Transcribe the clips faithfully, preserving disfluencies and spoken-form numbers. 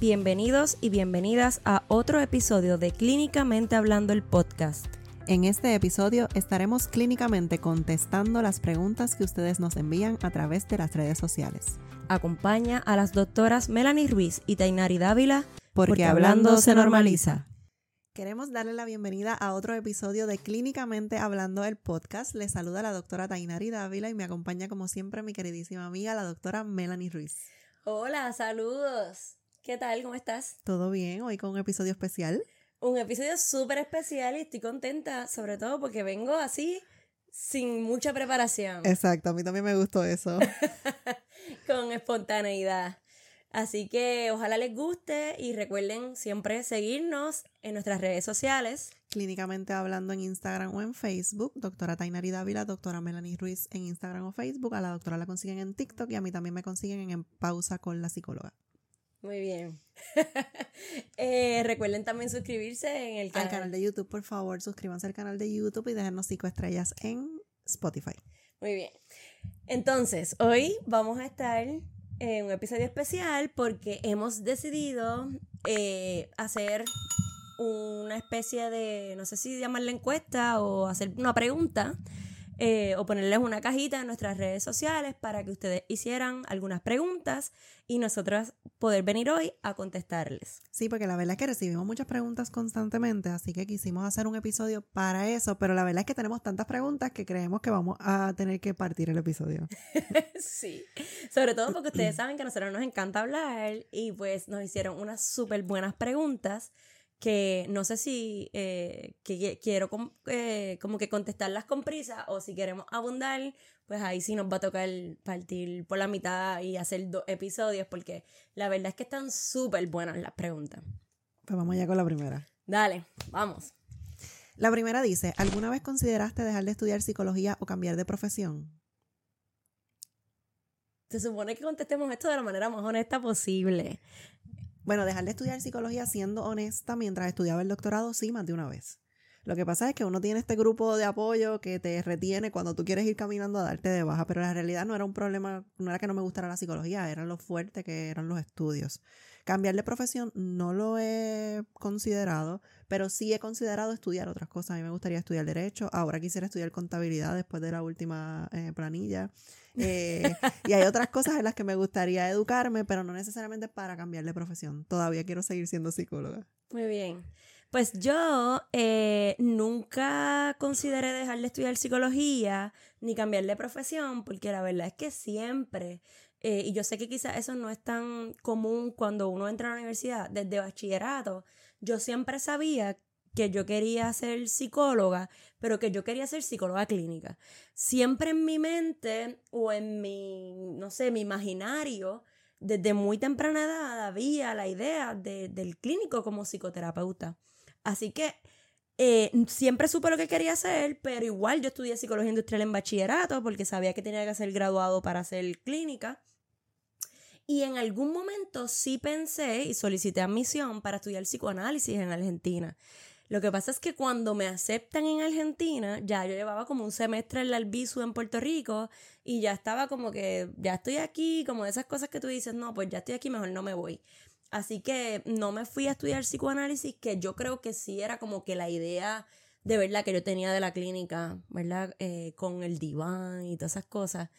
Bienvenidos y bienvenidas a otro episodio de Clínicamente Hablando, el podcast. En este episodio estaremos clínicamente contestando las preguntas que ustedes nos envían a través de las redes sociales. Acompaña a las doctoras Melany Ruiz y Tainari Dávila, porque, porque hablando se normaliza. Queremos darle la bienvenida a otro episodio de Clínicamente Hablando, el podcast. Les saluda la doctora Tainari Dávila y me acompaña como siempre mi queridísima amiga, la doctora Melany Ruiz. Hola, saludos. ¿Qué tal? ¿Cómo estás? Todo bien, hoy con un episodio especial. Un episodio súper especial y estoy contenta, sobre todo porque vengo así, sin mucha preparación. Exacto, a mí también me gustó eso. Con espontaneidad. Así que ojalá les guste y recuerden siempre seguirnos en nuestras redes sociales. Clínicamente Hablando en Instagram o en Facebook, doctora Tainari Dávila, doctora Melany Ruiz en Instagram o Facebook. A la doctora la consiguen en TikTok y a mí también me consiguen en Pausa con la Psicóloga. Muy bien. eh, recuerden también suscribirse en el canal. Al canal de YouTube, por favor, suscríbanse al canal de YouTube y déjenos cinco estrellas en Spotify. Muy bien. Entonces, hoy vamos a estar en un episodio especial porque hemos decidido eh, hacer una especie de, no sé si llamarla encuesta o hacer una pregunta Eh, o ponerles una cajita en nuestras redes sociales para que ustedes hicieran algunas preguntas y nosotras poder venir hoy a contestarles. Sí, porque la verdad es que recibimos muchas preguntas constantemente, así que quisimos hacer un episodio para eso, pero la verdad es que tenemos tantas preguntas que creemos que vamos a tener que partir el episodio. Sí, sobre todo porque ustedes saben que a nosotros nos encanta hablar y pues nos hicieron unas súper buenas preguntas que no sé si eh, que quiero com- eh, como que contestarlas con prisa o si queremos abundar, pues ahí sí nos va a tocar partir por la mitad y hacer dos episodios porque la verdad es que están súper buenas las preguntas. Pues vamos ya con la primera. Dale, vamos. La primera dice, ¿alguna vez consideraste dejar de estudiar psicología o cambiar de profesión? Se supone que contestemos esto de la manera más honesta posible. Bueno, dejar de estudiar psicología, siendo honesta, mientras estudiaba el doctorado, sí, más de una vez. Lo que pasa es que uno tiene este grupo de apoyo que te retiene cuando tú quieres ir caminando a darte de baja, pero la realidad no era un problema, no era que no me gustara la psicología, eran lo fuerte que eran los estudios. Cambiar de profesión no lo he considerado, pero sí he considerado estudiar otras cosas. A mí me gustaría estudiar Derecho, ahora quisiera estudiar Contabilidad después de la última eh, planilla. Eh, y hay otras cosas en las que me gustaría educarme, pero no necesariamente para cambiar de profesión. Todavía quiero seguir siendo psicóloga. Muy bien. Pues yo eh, nunca consideré dejar de estudiar psicología ni cambiar de profesión, porque la verdad es que siempre, eh, y yo sé que quizás eso no es tan común cuando uno entra a la universidad, desde bachillerato, yo siempre sabía que yo quería ser psicóloga, pero que yo quería ser psicóloga clínica. Siempre en mi mente o en mi, no sé, mi imaginario, desde muy temprana edad había la idea de, del clínico como psicoterapeuta. Así que eh, siempre supe lo que quería hacer, pero igual yo estudié psicología industrial en bachillerato porque sabía que tenía que ser graduado para ser clínica. Y en algún momento sí pensé y solicité admisión para estudiar psicoanálisis en Argentina. Lo que pasa es que cuando me aceptan en Argentina, ya yo llevaba como un semestre en la Albizu en Puerto Rico y ya estaba como que, ya estoy aquí, como de esas cosas que tú dices, no, pues ya estoy aquí, mejor no me voy. Así que no me fui a estudiar psicoanálisis, que yo creo que sí era como que la idea de verdad que yo tenía de la clínica, ¿verdad? Eh, con el diván y todas esas cosas.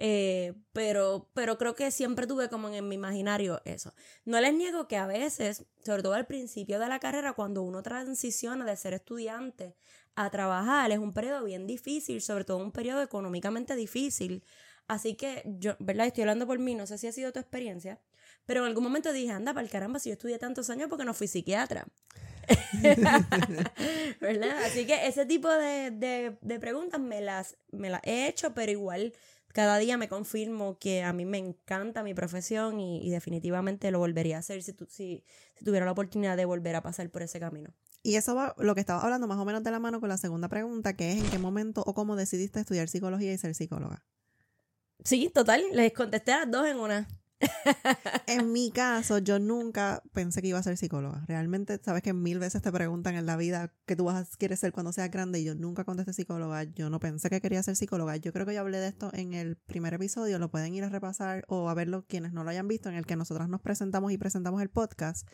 Eh, pero, pero creo que siempre tuve como en mi imaginario eso. No les niego que a veces, sobre todo al principio de la carrera, cuando uno transiciona de ser estudiante a trabajar, es un periodo bien difícil, sobre todo un periodo económicamente difícil. Así que yo, ¿verdad? Estoy hablando por mí, no sé si ha sido tu experiencia, pero en algún momento dije, anda, para el caramba, si yo estudié tantos años porque no fui psiquiatra. ¿Verdad? Así que ese tipo de, de, de preguntas me las, me las he hecho, pero igual cada día me confirmo que a mí me encanta mi profesión y, y definitivamente lo volvería a hacer si, tu, si, si tuviera la oportunidad de volver a pasar por ese camino. Y eso va lo que estaba hablando más o menos de la mano con la segunda pregunta, que es ¿en qué momento o cómo decidiste estudiar psicología y ser psicóloga? Sí, total, les contesté a las dos en una. En mi caso, yo nunca pensé que iba a ser psicóloga. Realmente, sabes que mil veces te preguntan en la vida qué tú vas a, quieres ser cuando seas grande, y yo nunca contesté psicóloga. Yo no pensé que quería ser psicóloga. Yo creo que yo hablé de esto en el primer episodio. Lo pueden ir a repasar o a verlo quienes no lo hayan visto, en el que nosotras nos presentamos y presentamos el podcast.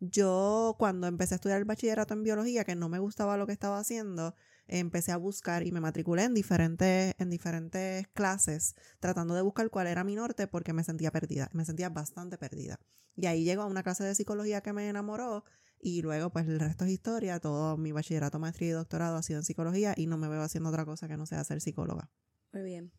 Yo, cuando empecé a estudiar el bachillerato en biología, que no me gustaba lo que estaba haciendo, empecé a buscar y me matriculé en diferentes, en diferentes clases, tratando de buscar cuál era mi norte, porque me sentía perdida, me sentía bastante perdida. Y ahí llegó a una clase de psicología que me enamoró, y luego pues el resto es historia. Todo mi bachillerato, maestría y doctorado ha sido en psicología, y no me veo haciendo otra cosa que no sea ser psicóloga. Muy bien.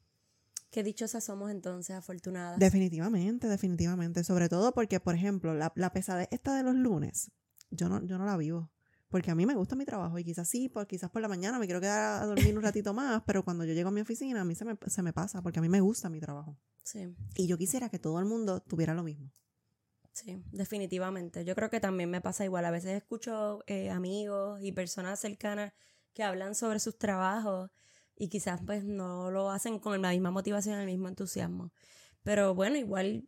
Qué dichosas somos entonces, afortunadas. Definitivamente, definitivamente. Sobre todo porque, por ejemplo, la, la pesadez esta de los lunes, yo no, yo no la vivo. Porque a mí me gusta mi trabajo, y quizás sí, por, quizás por la mañana me quiero quedar a dormir un ratito más, pero cuando yo llego a mi oficina, a mí se me, se me pasa, porque a mí me gusta mi trabajo. Sí. Y yo quisiera que todo el mundo tuviera lo mismo. Sí, definitivamente. Yo creo que también me pasa igual. A veces escucho eh, amigos y personas cercanas que hablan sobre sus trabajos, y quizás pues no lo hacen con la misma motivación, el mismo entusiasmo. Pero bueno, igual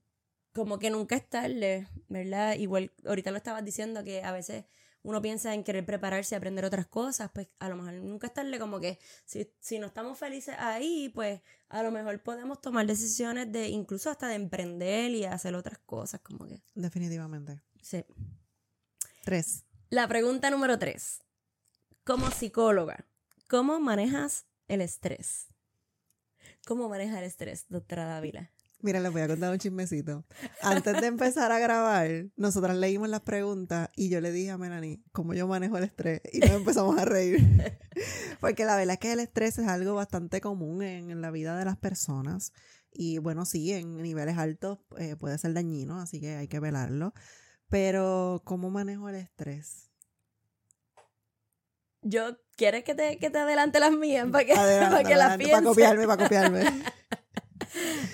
como que nunca es tarde, ¿verdad? Igual ahorita lo estabas diciendo, que a veces uno piensa en querer prepararse y aprender otras cosas, pues a lo mejor nunca es tarde. Como que si, si no estamos felices ahí, pues a lo mejor podemos tomar decisiones de incluso hasta de emprender y hacer otras cosas, como que. Definitivamente. Sí. Tres. La pregunta número tres. Como psicóloga, ¿cómo manejas el estrés? ¿Cómo maneja el estrés, doctora Dávila? Mira, les voy a contar un chismecito. Antes de empezar a grabar, nosotras leímos las preguntas y yo le dije a Melany, ¿cómo yo manejo el estrés? Y nos empezamos a reír. Porque la verdad es que el estrés es algo bastante común en, en la vida de las personas. Y bueno, sí, en niveles altos eh, puede ser dañino, así que hay que velarlo. Pero, ¿cómo manejo el estrés? Yo... ¿Quieres que te, que te adelante las mías para que, adelante, para que adelante, las pienses? Para copiarme, para copiarme.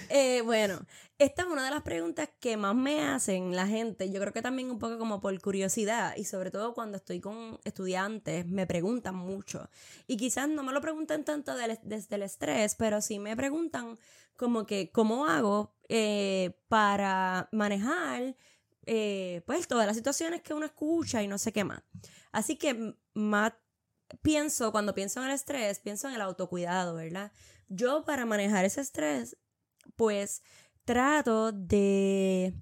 eh, bueno, esta es una de las preguntas que más me hacen la gente. Yo creo que también un poco como por curiosidad, y sobre todo cuando estoy con estudiantes me preguntan mucho. Y quizás no me lo preguntan tanto del, desde el estrés, pero sí me preguntan como que cómo hago eh, para manejar eh, pues todas las situaciones que uno escucha y no sé qué más. Así que más Pienso, cuando pienso en el estrés, pienso en el autocuidado, ¿verdad? Yo, para manejar ese estrés, pues trato de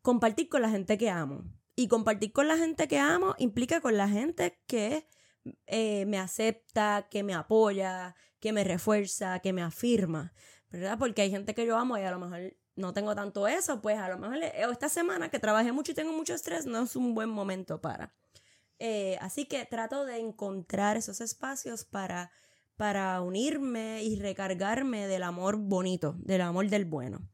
compartir con la gente que amo. Y compartir con la gente que amo implica con la gente que eh, me acepta, que me apoya, que me refuerza, que me afirma, ¿verdad? Porque hay gente que yo amo y a lo mejor no tengo tanto eso, pues a lo mejor esta semana que trabajé mucho y tengo mucho estrés no es un buen momento para... Eh, así que trato de encontrar esos espacios para, para unirme y recargarme del amor bonito, del amor del bueno.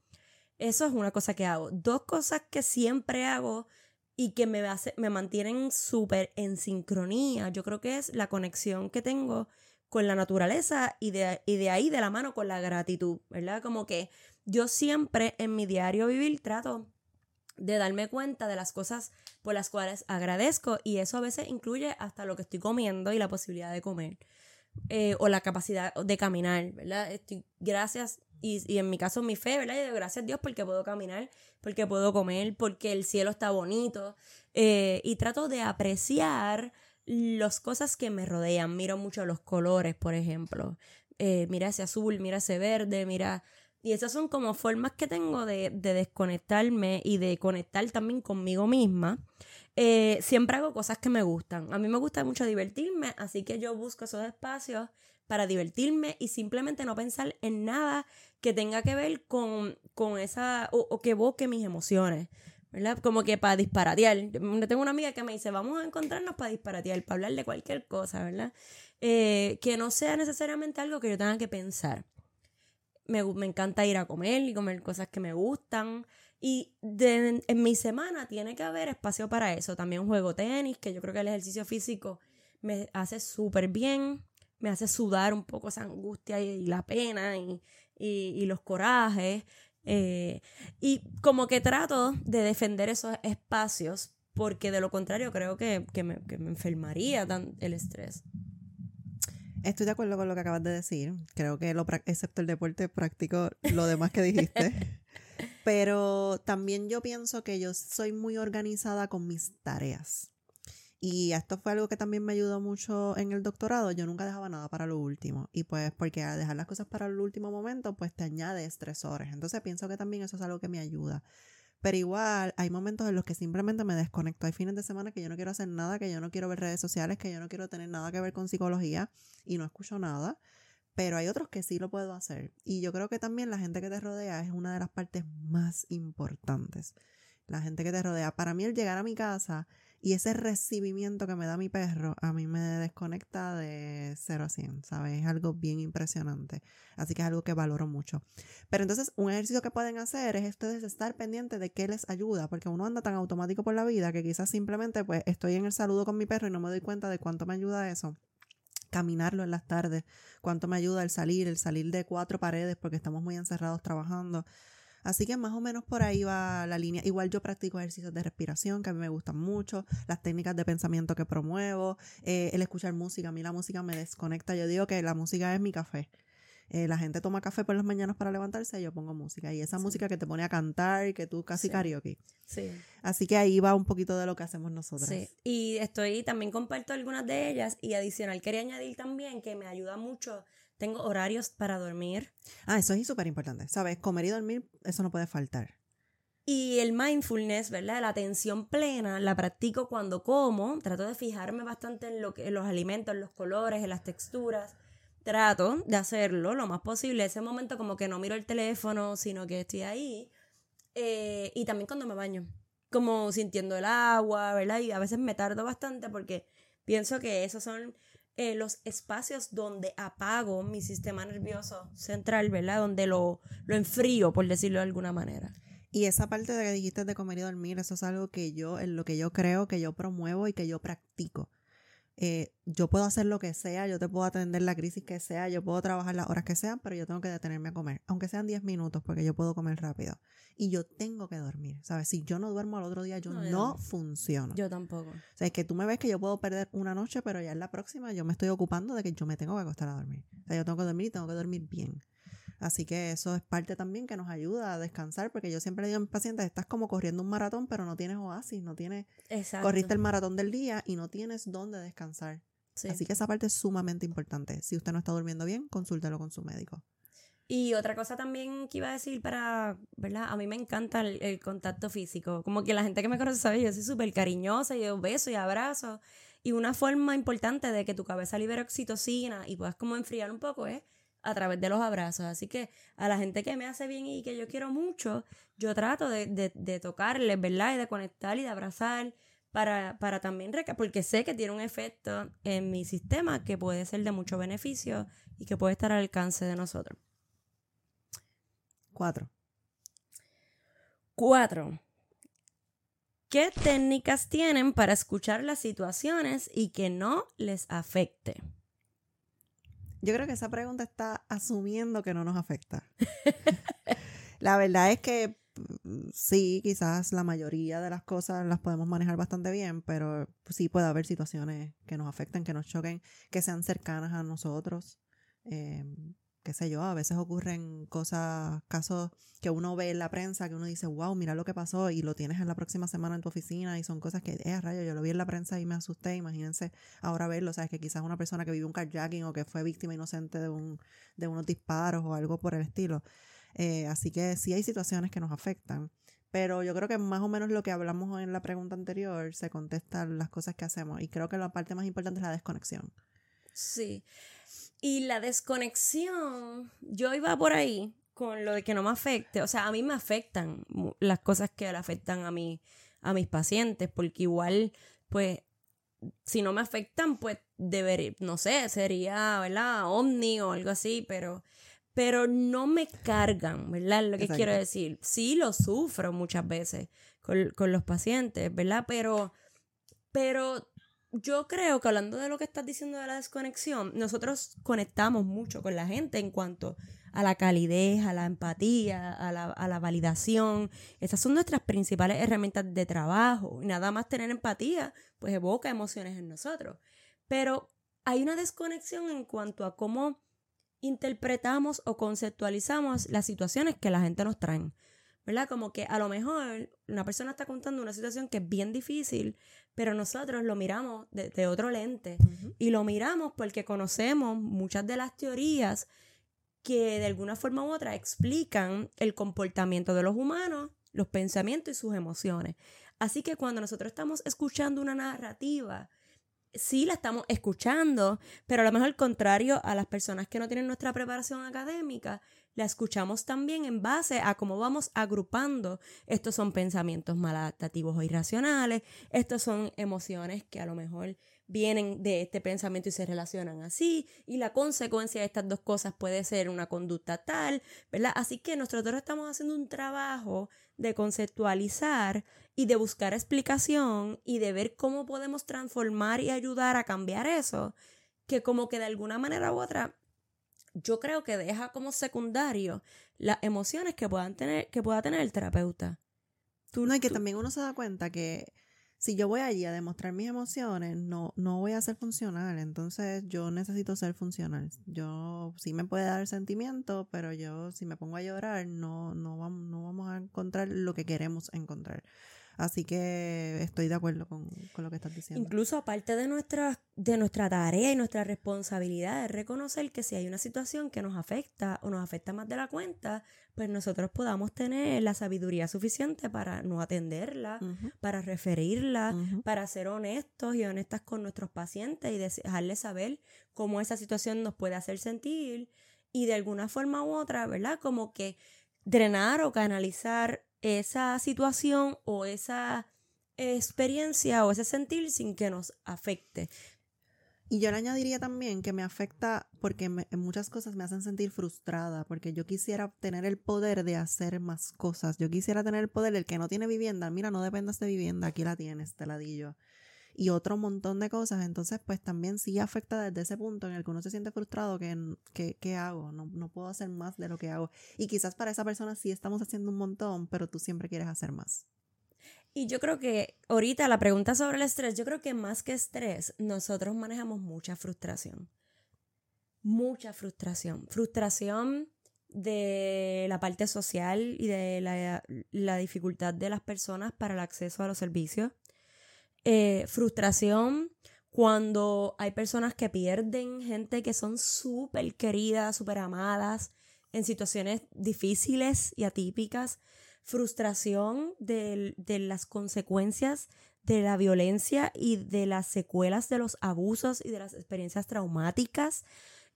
Eso es una cosa que hago. Dos cosas que siempre hago y que me, hace, me mantienen súper en sincronía, yo creo que es la conexión que tengo con la naturaleza y de, y de ahí de la mano con la gratitud, ¿verdad? Como que yo siempre en mi diario vivir trato de darme cuenta de las cosas por las cuales agradezco, y eso a veces incluye hasta lo que estoy comiendo y la posibilidad de comer, eh, o la capacidad de caminar, ¿verdad? Estoy, gracias, y, y en mi caso mi fe, ¿verdad? Yo digo gracias a Dios porque puedo caminar, porque puedo comer, porque el cielo está bonito, eh, y trato de apreciar las cosas que me rodean. Miro mucho los colores, por ejemplo, eh, mira ese azul, mira ese verde, mira... Y esas son como formas que tengo de, de desconectarme y de conectar también conmigo misma. Eh, siempre hago cosas que me gustan. A mí me gusta mucho divertirme, así que yo busco esos espacios para divertirme y simplemente no pensar en nada que tenga que ver con, con esa... O, o que evoque mis emociones, ¿verdad? Como que para disparatear. Tengo una amiga que me dice, vamos a encontrarnos para disparatear, para hablar de cualquier cosa, ¿verdad? Eh, que no sea necesariamente algo que yo tenga que pensar. Me, me encanta ir a comer y comer cosas que me gustan. Y de, en, en mi semana tiene que haber espacio para eso. También juego tenis, que yo creo que el ejercicio físico me hace súper bien. Me hace sudar un poco esa angustia y, y la pena y, y, y los corajes. Eh, y como que trato de defender esos espacios, porque de lo contrario creo que, que, me, que me enfermaría tan, el estrés. Estoy de acuerdo con lo que acabas de decir. Creo que, lo, excepto el deporte, practico lo demás que dijiste. Pero también yo pienso que yo soy muy organizada con mis tareas. Y esto fue algo que también me ayudó mucho en el doctorado. Yo nunca dejaba nada para lo último. Y pues porque al dejar las cosas para el último momento, pues te añade estresores. Entonces pienso que también eso es algo que me ayuda. Pero igual hay momentos en los que simplemente me desconecto. Hay fines de semana que yo no quiero hacer nada, que yo no quiero ver redes sociales, que yo no quiero tener nada que ver con psicología y no escucho nada. Pero hay otros que sí lo puedo hacer. Y yo creo que también la gente que te rodea es una de las partes más importantes. La gente que te rodea. Para mí el llegar a mi casa... Y ese recibimiento que me da mi perro, a mí me desconecta de cero a cien, ¿sabes? Es algo bien impresionante. Así que es algo que valoro mucho. Pero entonces, un ejercicio que pueden hacer es ustedes estar pendientes de qué les ayuda, porque uno anda tan automático por la vida que quizás simplemente pues estoy en el saludo con mi perro y no me doy cuenta de cuánto me ayuda eso. Caminarlo en las tardes, cuánto me ayuda el salir, el salir de cuatro paredes porque estamos muy encerrados trabajando. Así que más o menos por ahí va la línea. Igual yo practico ejercicios de respiración que a mí me gustan mucho, las técnicas de pensamiento que promuevo, eh, el escuchar música. A mí la música me desconecta. Yo digo que la música es mi café. Eh, la gente toma café por las mañanas para levantarse y yo pongo música. Y esa sí. música que te pone a cantar y que tú casi sí. karaoke. Sí. Así que ahí va un poquito de lo que hacemos nosotras. Sí. Y estoy, también comparto algunas de ellas y adicional quería añadir también que me ayuda mucho. Tengo horarios para dormir. Ah, eso es súper importante, ¿sabes? Comer y dormir, eso no puede faltar. Y el mindfulness, ¿verdad? La atención plena la practico cuando como. Trato de fijarme bastante en, lo que, en los alimentos, en los colores, en las texturas. Trato de hacerlo lo más posible. Ese momento como que no miro el teléfono, sino que estoy ahí. Eh, y también cuando me baño. Como sintiendo el agua, ¿verdad? Y a veces me tardo bastante porque pienso que esos son... Eh, los espacios donde apago mi sistema nervioso central, ¿verdad? Donde lo, lo enfrío, por decirlo de alguna manera. Y esa parte de que dijiste de comer y dormir, eso es algo que yo, en lo que yo creo, que yo promuevo y que yo practico. Eh, yo puedo hacer lo que sea, yo te puedo atender la crisis que sea, yo puedo trabajar las horas que sean, pero yo tengo que detenerme a comer, aunque sean diez minutos, porque yo puedo comer rápido. Y yo tengo que dormir, ¿sabes? Si yo no duermo al otro día, yo no, no funciono. Yo tampoco. O sea, es que tú me ves que yo puedo perder una noche, pero ya en la próxima yo me estoy ocupando de que yo me tengo que acostar a dormir. O sea, yo tengo que dormir y tengo que dormir bien. Así que eso es parte también que nos ayuda a descansar, porque yo siempre digo a mis pacientes, estás como corriendo un maratón, pero no tienes oasis, no tienes... Exacto. Corriste el maratón del día y no tienes dónde descansar. Sí. Así que esa parte es sumamente importante. Si usted no está durmiendo bien, consúltelo con su médico. Y otra cosa también que iba a decir para, ¿verdad? A mí me encanta el, el contacto físico. Como que la gente que me conoce sabe, yo soy súper cariñosa, yo beso y abrazo. Y una forma importante de que tu cabeza libere oxitocina y puedas como enfriar un poco es... ¿eh? a través de los abrazos, así que a la gente que me hace bien y que yo quiero mucho, yo trato de, de, de tocarles, ¿verdad? Y de conectar y de abrazar para, para también, reca- porque sé que tiene un efecto en mi sistema que puede ser de mucho beneficio y que puede estar al alcance de nosotros. Cuatro. Cuatro. ¿Qué técnicas tienen para escuchar las situaciones y que no les afecte? Yo creo que esa pregunta está asumiendo que no nos afecta. La verdad es que sí, quizás la mayoría de las cosas las podemos manejar bastante bien, pero sí puede haber situaciones que nos afecten, que nos choquen, que sean cercanas a nosotros. Eh, qué sé yo, a veces ocurren cosas, casos que uno ve en la prensa, que uno dice, wow, mira lo que pasó, y lo tienes en la próxima semana en tu oficina, y son cosas que, eh, rayo, yo lo vi en la prensa y me asusté, imagínense ahora verlo, sabes que quizás una persona que vivió un carjacking o que fue víctima inocente de, un, de unos disparos o algo por el estilo. Eh, así que sí hay situaciones que nos afectan, pero yo creo que más o menos lo que hablamos en la pregunta anterior se contestan las cosas que hacemos, y creo que la parte más importante es la desconexión. Sí. Y la desconexión, yo iba por ahí con lo de que no me afecte. O sea, a mí me afectan las cosas que le afectan a, mí, a mis pacientes, porque igual, pues, si no me afectan, pues, debería, no sé, sería, ¿verdad?, ovni o algo así, pero, pero no me cargan, ¿verdad?, lo que Exacto. quiero decir. Sí lo sufro muchas veces con, con los pacientes, ¿verdad?, pero... pero yo creo que hablando de lo que estás diciendo de la desconexión, nosotros conectamos mucho con la gente en cuanto a la calidez, a la empatía, a la, a la validación. Esas son nuestras principales herramientas de trabajo. Nada más tener empatía, pues evoca emociones en nosotros. Pero hay una desconexión en cuanto a cómo interpretamos o conceptualizamos las situaciones que la gente nos trae. ¿verdad? Como que a lo mejor una persona está contando una situación que es bien difícil, pero nosotros lo miramos desde otro lente. Uh-huh. Y lo miramos porque conocemos muchas de las teorías que de alguna forma u otra explican el comportamiento de los humanos, los pensamientos y sus emociones. Así que cuando nosotros estamos escuchando una narrativa, sí la estamos escuchando, pero a lo mejor contrario a las personas que no tienen nuestra preparación académica, la escuchamos también en base a cómo vamos agrupando. Estos son pensamientos maladaptativos o irracionales, estos son emociones que a lo mejor vienen de este pensamiento y se relacionan así, y la consecuencia de estas dos cosas puede ser una conducta tal, ¿verdad? Así que nosotros estamos haciendo un trabajo de conceptualizar y de buscar explicación y de ver cómo podemos transformar y ayudar a cambiar eso, que como que de alguna manera u otra, yo creo que deja como secundario las emociones que puedan tener, que pueda tener el terapeuta. Tú, no, y que tú... también uno se da cuenta que si yo voy allí a demostrar mis emociones, no, no voy a ser funcional. Entonces yo necesito ser funcional. Yo sí me puede dar sentimiento, pero yo si me pongo a llorar, no, no, vamos, no vamos a encontrar lo que queremos encontrar. Así que estoy de acuerdo con, con lo que estás diciendo. Incluso aparte de nuestra, de nuestra tarea y nuestra responsabilidad es reconocer que si hay una situación que nos afecta o nos afecta más de la cuenta, pues nosotros podamos tener la sabiduría suficiente para no atenderla, uh-huh, para referirla, uh-huh, para ser honestos y honestas con nuestros pacientes y dejarles saber cómo esa situación nos puede hacer sentir y de alguna forma u otra, ¿verdad? Como que drenar o canalizar esa situación o esa experiencia o ese sentir sin que nos afecte. Y yo le añadiría también que me afecta porque me, muchas cosas me hacen sentir frustrada, porque yo quisiera tener el poder de hacer más cosas. Yo quisiera tener el poder del que no tiene vivienda. Mira, no dependas de vivienda, aquí la tienes, te la di yo. Y otro montón de cosas. Entonces, pues también sí afecta desde ese punto en el que uno se siente frustrado que, que, que hago, no, no puedo hacer más de lo que hago. Y quizás para esa persona sí estamos haciendo un montón, pero tú siempre quieres hacer más. Y yo creo que ahorita la pregunta sobre el estrés, yo creo que más que estrés, nosotros manejamos mucha frustración. Mucha frustración. Frustración de la parte social y de la, la dificultad de las personas para el acceso a los servicios. Eh, frustración cuando hay personas que pierden gente que son súper queridas, súper amadas en situaciones difíciles y atípicas, frustración de, de las consecuencias de la violencia y de las secuelas de los abusos y de las experiencias traumáticas,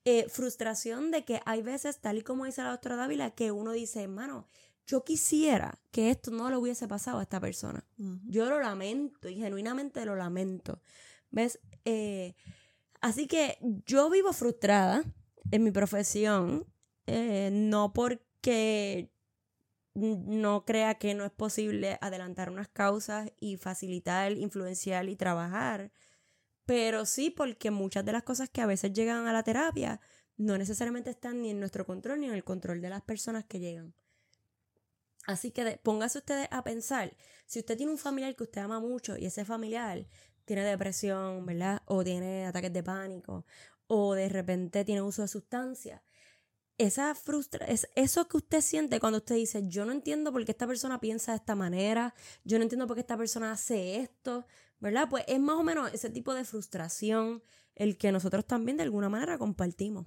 eh, frustración de que hay veces, tal y como dice la doctora Dávila, que uno dice, hermano, yo quisiera que esto no le hubiese pasado a esta persona. Uh-huh. Yo lo lamento y genuinamente lo lamento. ¿Ves? Eh, así que yo vivo frustrada en mi profesión, eh, no porque no crea que no es posible adelantar unas causas y facilitar, influenciar y trabajar, pero sí porque muchas de las cosas que a veces llegan a la terapia no necesariamente están ni en nuestro control ni en el control de las personas que llegan. Así que de, póngase ustedes a pensar, si usted tiene un familiar que usted ama mucho y ese familiar tiene depresión, ¿verdad? O tiene ataques de pánico, o de repente tiene uso de sustancias, esa frustra- es eso que usted siente cuando usted dice, yo no entiendo por qué esta persona piensa de esta manera, yo no entiendo por qué esta persona hace esto, ¿verdad? Pues es más o menos ese tipo de frustración el que nosotros también de alguna manera compartimos.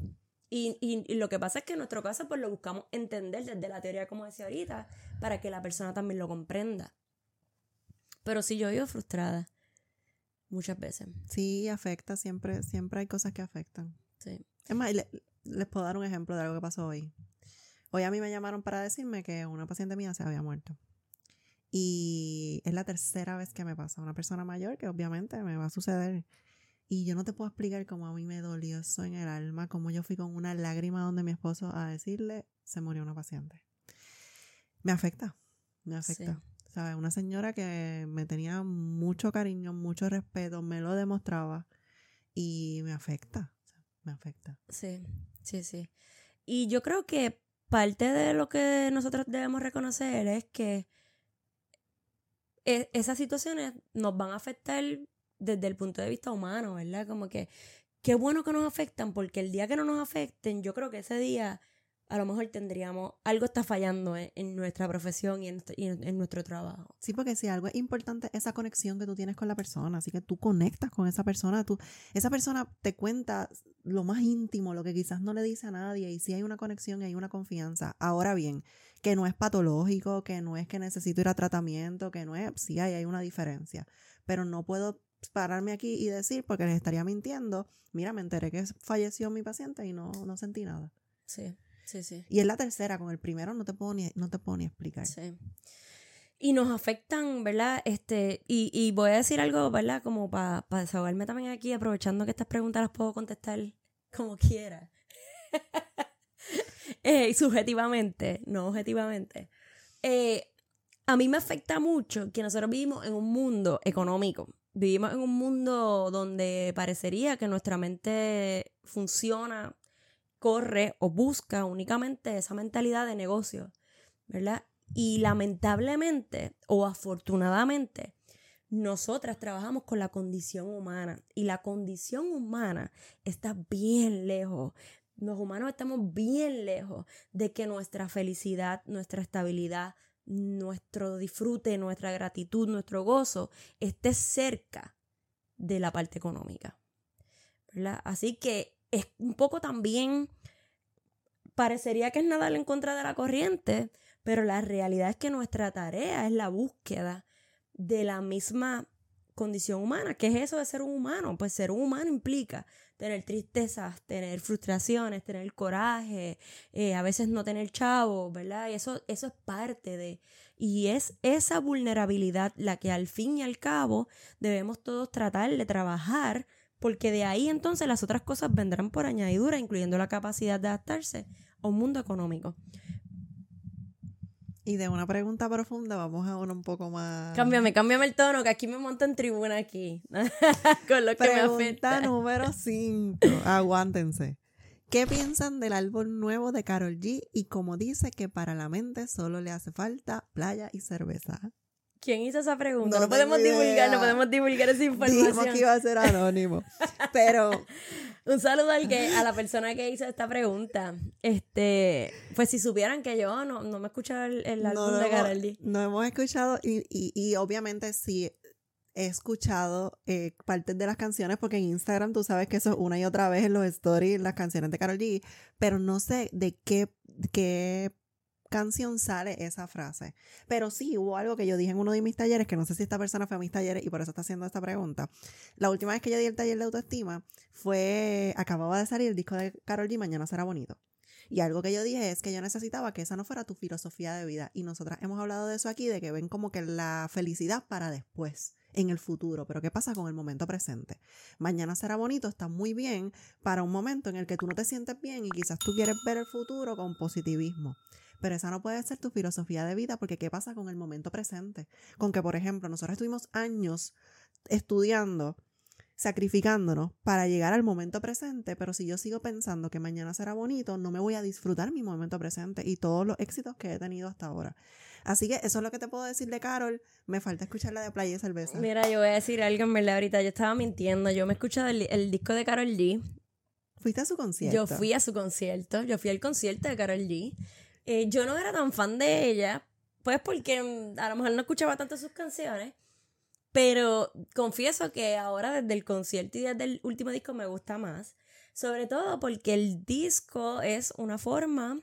Y, y, y lo que pasa es que en nuestro caso pues lo buscamos entender desde la teoría, como decía ahorita, para que la persona también lo comprenda. Pero sí, yo vivo frustrada muchas veces. Sí, afecta, siempre, siempre hay cosas que afectan. Sí. Es más, le, les puedo dar un ejemplo de algo que pasó hoy. Hoy a mí me llamaron para decirme que una paciente mía se había muerto. Y es la tercera vez que me pasa. Una persona mayor que obviamente me va a suceder. Y yo no te puedo explicar cómo a mí me dolió eso en el alma, cómo yo fui con una lágrima donde mi esposo a decirle, se murió una paciente. Me afecta, me afecta. Sí. ¿Sabes? Una señora que me tenía mucho cariño, mucho respeto, me lo demostraba y me afecta, me afecta. Sí, sí, sí. Y yo creo que parte de lo que nosotros debemos reconocer es que esas situaciones nos van a afectar desde el punto de vista humano, ¿verdad? Como que qué bueno que nos afectan, porque el día que no nos afecten, yo creo que ese día a lo mejor tendríamos, algo está fallando en, en nuestra profesión y en, y en nuestro trabajo. Sí, porque si algo es importante, esa conexión que tú tienes con la persona, así que tú conectas con esa persona, tú, esa persona te cuenta lo más íntimo, lo que quizás no le dice a nadie, y sí hay una conexión y hay una confianza. Ahora bien, que no es patológico, que no es que necesito ir a tratamiento, que no es, sí hay, hay una diferencia, pero no puedo pararme aquí y decir, porque les estaría mintiendo, mira, me enteré que falleció mi paciente y no, no sentí nada. Sí. Sí, sí. Y es la tercera, con el primero no te puedo ni, no te puedo ni explicar. Sí. Y nos afectan, ¿verdad? Este, y, y voy a decir algo, ¿verdad? Como para pa desahogarme también aquí, aprovechando que estas preguntas las puedo contestar como quiera. eh, subjetivamente, no objetivamente. Eh, a mí me afecta mucho que nosotros vivimos en un mundo económico. Vivimos en un mundo donde parecería que nuestra mente funciona, corre o busca únicamente esa mentalidad de negocio, ¿verdad? Y lamentablemente o afortunadamente, nosotras trabajamos con la condición humana y la condición humana está bien lejos. Los humanos estamos bien lejos de que nuestra felicidad, nuestra estabilidad, nuestro disfrute, nuestra gratitud, nuestro gozo esté cerca de la parte económica, ¿verdad? Así que es un poco también, parecería que es nadar en contra de la corriente, pero la realidad es que nuestra tarea es la búsqueda de la misma condición humana. ¿Qué es eso de ser un humano? Pues ser un humano implica tener tristezas, tener frustraciones, tener coraje, eh, a veces no tener chavo, ¿verdad? Y eso, eso es parte de... Y es esa vulnerabilidad la que al fin y al cabo debemos todos tratar de trabajar, porque de ahí entonces las otras cosas vendrán por añadidura, incluyendo la capacidad de adaptarse a un mundo económico. Y de una pregunta profunda vamos a una un poco más... Cámbiame, cámbiame el tono, que aquí me monto en tribuna aquí. Con lo que pregunta me afecta. Pregunta número cinco. Aguántense. ¿Qué piensan del álbum nuevo de Karol G y cómo dice que para la mente solo le hace falta playa y cerveza? ¿Quién hizo esa pregunta? No, no podemos divulgar, no podemos divulgar esa información. Dijimos que iba a ser anónimo, pero... Un saludo al que, a la persona que hizo esta pregunta. Este, pues si supieran que yo no, no me he escuchado el, el álbum no, no de Karol G. No hemos escuchado y, y, y obviamente sí he escuchado eh, partes de las canciones, porque en Instagram tú sabes que eso es una y otra vez en los stories, las canciones de Karol G, pero no sé de qué... qué canción sale esa frase. Pero sí, hubo algo que yo dije en uno de mis talleres, que no sé si esta persona fue a mis talleres y por eso está haciendo esta pregunta. La última vez que yo di el taller de autoestima fue, acababa de salir el disco de Karol G, Mañana Será Bonito. Y algo que yo dije es que yo necesitaba que esa no fuera tu filosofía de vida. Y nosotras hemos hablado de eso aquí, de que ven como que la felicidad para después, en el futuro, pero ¿qué pasa con el momento presente? Mañana será bonito, está muy bien para un momento en el que tú no te sientes bien y quizás tú quieres ver el futuro con positivismo, pero esa no puede ser tu filosofía de vida, porque ¿qué pasa con el momento presente? Con que, por ejemplo, nosotros estuvimos años estudiando, sacrificándonos para llegar al momento presente, pero si yo sigo pensando que mañana será bonito, no me voy a disfrutar mi momento presente y todos los éxitos que he tenido hasta ahora. Así que eso es lo que te puedo decir de Karol. Me falta escucharla de playa y cerveza. Mira, yo voy a decir algo en verdad ahorita. Yo estaba mintiendo. Yo me he escuchado el, el disco de Karol G. ¿Fuiste a su concierto? Yo fui a su concierto. Yo fui al concierto de Karol G. Eh, yo no era tan fan de ella, pues porque a lo mejor no escuchaba tanto sus canciones. Pero confieso que ahora desde el concierto y desde el último disco me gusta más. Sobre todo porque el disco es una forma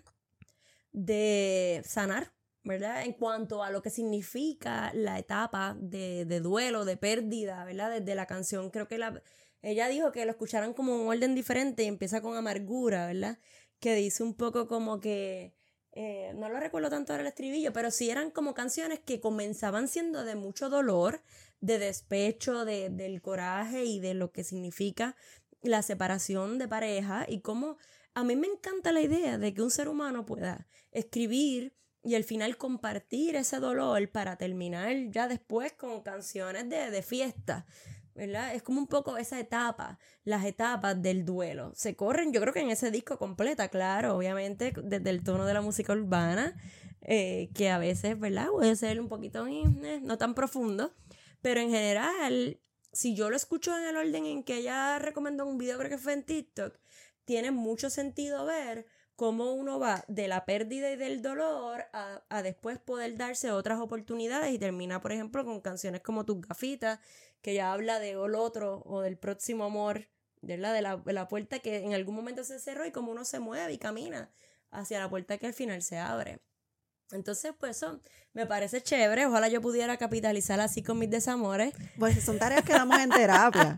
de sanar, ¿verdad? En cuanto a lo que significa la etapa de, de duelo, de pérdida, ¿verdad? Desde la canción, creo que la, ella dijo que lo escucharan como un orden diferente y empieza con Amargura, ¿verdad? Que dice un poco como que... Eh, no lo recuerdo tanto ahora el estribillo, pero sí eran como canciones que comenzaban siendo de mucho dolor, de despecho, de, del coraje y de lo que significa la separación de pareja. Y cómo a mí me encanta la idea de que un ser humano pueda escribir y al final compartir ese dolor para terminar ya después con canciones de, de fiesta, ¿verdad? Es como un poco esa etapa, las etapas del duelo. Se corren, yo creo que en ese disco completa, claro, obviamente, desde el tono de la música urbana, eh, que a veces, ¿verdad? Puede ser un poquito eh, no tan profundo, pero en general, si yo lo escucho en el orden en que ella recomendó un video, creo que fue en TikTok, tiene mucho sentido ver cómo uno va de la pérdida y del dolor a, a después poder darse otras oportunidades, y termina, por ejemplo, con canciones como Tus Gafitas, que ya habla de el otro o del próximo amor, ¿verdad? De la, de la puerta que en algún momento se cerró y cómo uno se mueve y camina hacia la puerta que al final se abre. Entonces, pues eso me parece chévere. Ojalá yo pudiera capitalizar así con mis desamores. Pues son tareas que damos en terapia.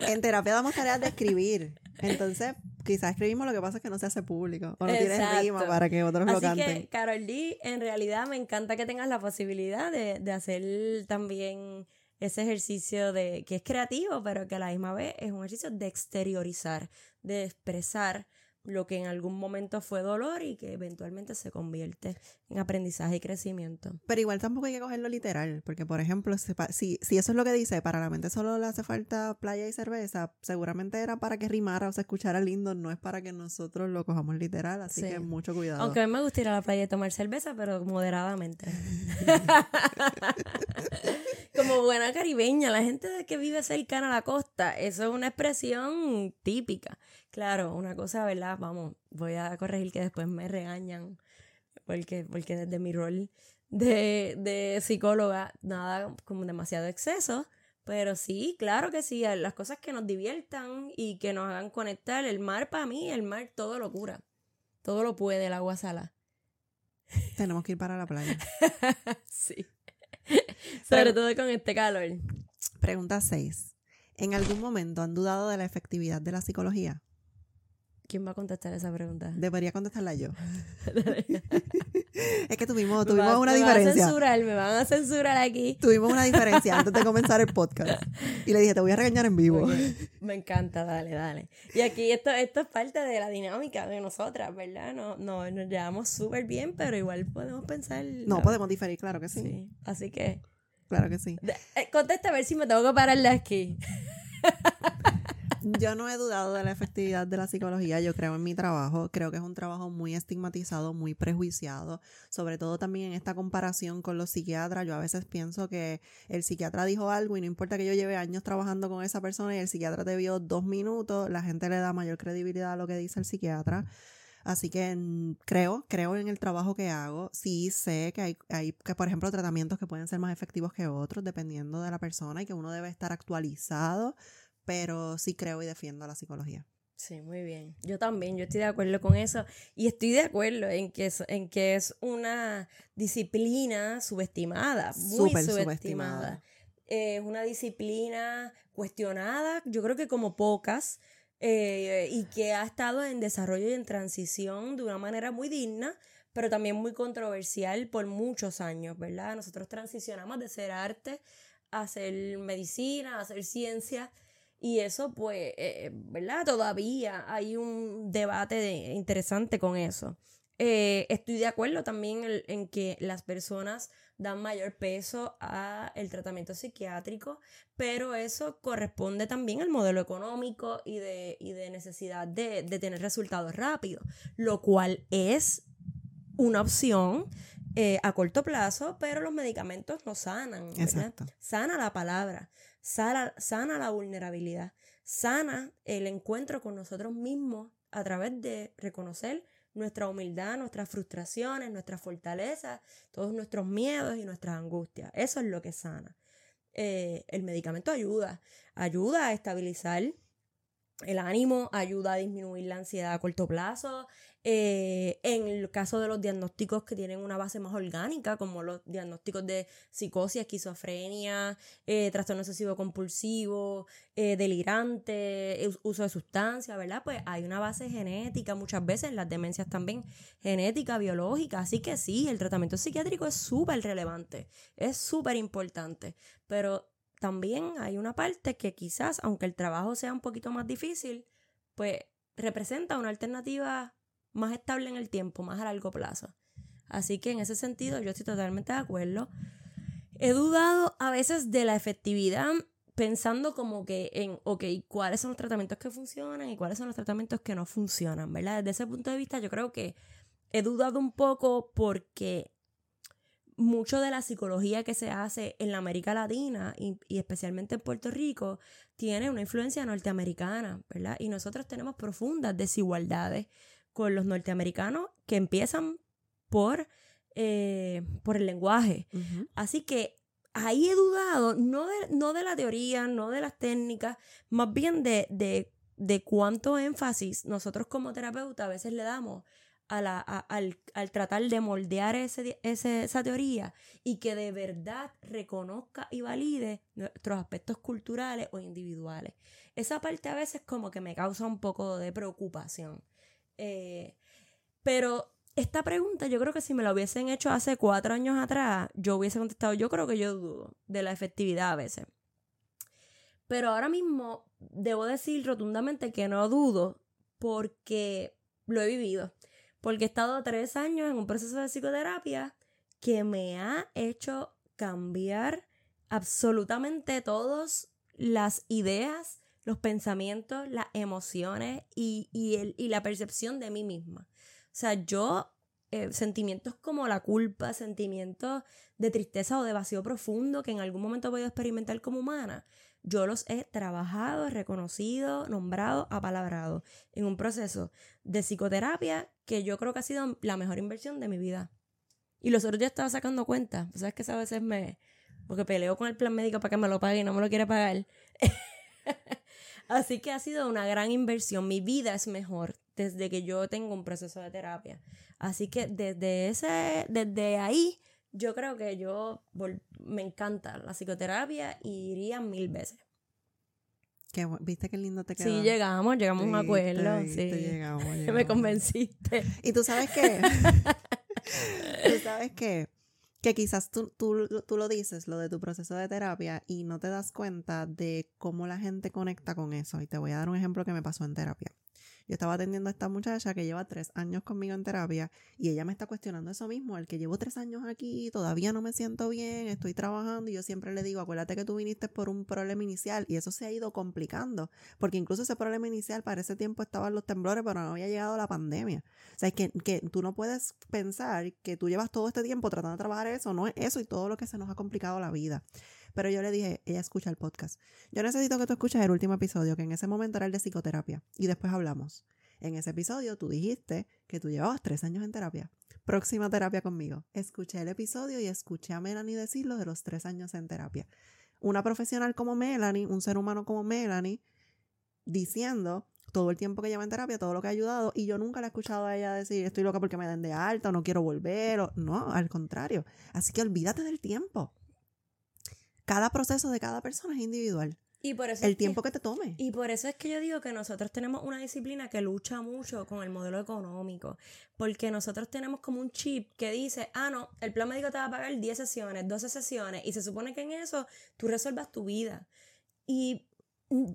En terapia damos tareas de escribir. Entonces, quizás escribimos, lo que pasa es que no se hace público. O no tienes rima para que otros lo canten. Así que, Karol G, en realidad me encanta que tengas la posibilidad de, de hacer también ese ejercicio de que es creativo, pero que a la misma vez es un ejercicio de exteriorizar, de expresar lo que en algún momento fue dolor y que eventualmente se convierte en aprendizaje y crecimiento. Pero igual tampoco hay que cogerlo literal, porque por ejemplo, si, si eso es lo que dice, para la mente solo le hace falta playa y cerveza, seguramente era para que rimara o se escuchara lindo, no es para que nosotros lo cojamos literal, así sí. Que mucho cuidado. Aunque a mí me gusta ir a la playa y tomar cerveza, pero moderadamente. Como buena caribeña, la gente que vive cercana a la costa, eso es una expresión típica. Claro, una cosa, ¿verdad? Vamos, voy a corregir que después me regañan, porque, porque desde mi rol de, de psicóloga, nada como demasiado exceso, pero sí, claro que sí, las cosas que nos diviertan y que nos hagan conectar. El mar, para mí, el mar todo lo cura, todo lo puede, el agua salada. Tenemos que ir para la playa. Sí, sobre todo con este calor. Pregunta seis. ¿En algún momento han dudado de la efectividad de la psicología? ¿Quién va a contestar esa pregunta? Debería contestarla yo. Es que tuvimos, tuvimos va, una me diferencia. Me van a censurar, me van a censurar aquí. Tuvimos una diferencia antes de comenzar el podcast. Y le dije, te voy a regañar en vivo. Oye, me encanta, dale, dale. Y aquí esto, esto es parte de la dinámica de nosotras, ¿verdad? No, no, nos llevamos súper bien, pero igual podemos pensar... No, la... podemos diferir, claro que sí. sí. Así que... Claro que sí. Eh, contesta a ver si me tengo que parar de aquí. Yo no he dudado de la efectividad de la psicología, yo creo en mi trabajo, creo que es un trabajo muy estigmatizado, muy prejuiciado, sobre todo también en esta comparación con los psiquiatras. Yo a veces pienso que el psiquiatra dijo algo y no importa que yo lleve años trabajando con esa persona y el psiquiatra te vio dos minutos, la gente le da mayor credibilidad a lo que dice el psiquiatra. Así que creo, creo en el trabajo que hago. Sí sé que hay, hay que, por ejemplo, tratamientos que pueden ser más efectivos que otros dependiendo de la persona y que uno debe estar actualizado, pero sí creo y defiendo la psicología. Sí, muy bien. Yo también, yo estoy de acuerdo con eso y estoy de acuerdo en que es, en que es una disciplina subestimada, muy Súper subestimada. subestimada. Es eh, una disciplina cuestionada, yo creo que como pocas, Eh, y que ha estado en desarrollo y en transición de una manera muy digna, pero también muy controversial por muchos años, ¿verdad? Nosotros transicionamos de ser arte a ser medicina, a ser ciencia, y eso pues, eh, ¿verdad? Todavía hay un debate de, interesante con eso. Eh, estoy de acuerdo también en, en que las personas dan mayor peso al tratamiento psiquiátrico, pero eso corresponde también al modelo económico y de, y de necesidad de, de tener resultados rápidos, lo cual es una opción eh, a corto plazo, pero los medicamentos no sanan, ¿verdad? Exacto. Sana la palabra, sana, sana la vulnerabilidad, sana el encuentro con nosotros mismos a través de reconocer nuestra humildad, nuestras frustraciones, nuestras fortalezas, todos nuestros miedos y nuestras angustias. Eso es lo que sana. Eh, el medicamento ayuda. Ayuda a estabilizar el ánimo, ayuda a disminuir la ansiedad a corto plazo. Eh, en el caso de los diagnósticos que tienen una base más orgánica, como los diagnósticos de psicosis, esquizofrenia, eh, trastorno obsesivo compulsivo, eh, delirante, uso de sustancias, ¿verdad? Pues hay una base genética, muchas veces las demencias también, genética, biológica, así que sí, el tratamiento psiquiátrico es súper relevante, es súper importante, pero también hay una parte que quizás, aunque el trabajo sea un poquito más difícil, pues representa una alternativa más estable en el tiempo, más a largo plazo. Así que en ese sentido yo estoy totalmente de acuerdo. He dudado a veces de la efectividad pensando como que en, ok, ¿cuáles son los tratamientos que funcionan y cuáles son los tratamientos que no funcionan, ¿verdad? Desde ese punto de vista yo creo que he dudado un poco porque mucho de la psicología que se hace en la América Latina y, y especialmente en Puerto Rico tiene una influencia norteamericana, ¿verdad? Y nosotros tenemos profundas desigualdades con los norteamericanos que empiezan por, eh, por el lenguaje. Uh-huh. Así que ahí he dudado, no de, no de la teoría, no de las técnicas, más bien de, de, de cuánto énfasis nosotros como terapeutas a veces le damos a la, a, al, al tratar de moldear ese, ese, esa teoría y que de verdad reconozca y valide nuestros aspectos culturales o individuales. Esa parte a veces como que me causa un poco de preocupación. Eh, pero esta pregunta yo creo que si me la hubiesen hecho hace cuatro años atrás, yo hubiese contestado, yo creo que yo dudo de la efectividad a veces. Pero ahora mismo debo decir rotundamente que no dudo porque lo he vivido. Porque he estado tres años en un proceso de psicoterapia que me ha hecho cambiar absolutamente todas las ideas, los pensamientos, las emociones y, y, el, y la percepción de mí misma. O sea, yo, eh, sentimientos como la culpa, sentimientos de tristeza o de vacío profundo que en algún momento he podido experimentar como humana, yo los he trabajado, reconocido, nombrado, apalabrado en un proceso de psicoterapia que yo creo que ha sido la mejor inversión de mi vida. Y los otros días estaba sacando cuentas. ¿Sabes qué? A veces me... porque peleo con el plan médico para que me lo pague y no me lo quiere pagar. Así que ha sido una gran inversión. Mi vida es mejor desde que yo tengo un proceso de terapia. Así que desde ese, desde ahí... yo creo que yo vol- me encanta la psicoterapia y iría mil veces. Qué bueno. ¿Viste qué lindo te quedó? Sí, llegamos, llegamos sí, a un acuerdo. Te, sí, te llegamos, llegamos. Me convenciste. Y tú sabes qué, tú sabes qué, que quizás tú, tú, tú lo dices, lo de tu proceso de terapia, y no te das cuenta de cómo la gente conecta con eso. Y te voy a dar un ejemplo que me pasó en terapia. Yo estaba atendiendo a esta muchacha que lleva tres años conmigo en terapia y ella me está cuestionando eso mismo, el que llevo tres años aquí, todavía no me siento bien, estoy trabajando, y yo siempre le digo, acuérdate que tú viniste por un problema inicial, y eso se ha ido complicando, porque incluso ese problema inicial para ese tiempo estaban los temblores, pero no había llegado la pandemia. O sea, es que, que tú no puedes pensar que tú llevas todo este tiempo tratando de trabajar eso, no es eso y todo lo que se nos ha complicado la vida. Pero yo le dije, ella escucha el podcast. Yo necesito que tú escuches el último episodio, que en ese momento era el de psicoterapia. Y después hablamos. En ese episodio tú dijiste que tú llevabas tres años en terapia. Próxima terapia conmigo. Escuché el episodio y escuché a Melany decir lo de los tres años en terapia. Una profesional como Melany, un ser humano como Melany, diciendo todo el tiempo que lleva en terapia, todo lo que ha ayudado, y yo nunca la he escuchado a ella decir, estoy loca porque me den de alta, o no quiero volver, o... no, al contrario. Así que olvídate del tiempo. Cada proceso de cada persona es individual. Y por eso el tiempo que, que te tome. Y por eso es que yo digo que nosotros tenemos una disciplina que lucha mucho con el modelo económico. Porque nosotros tenemos como un chip que dice, ah, no, el plan médico te va a pagar diez sesiones, doce sesiones. Y se supone que en eso tú resuelvas tu vida. Y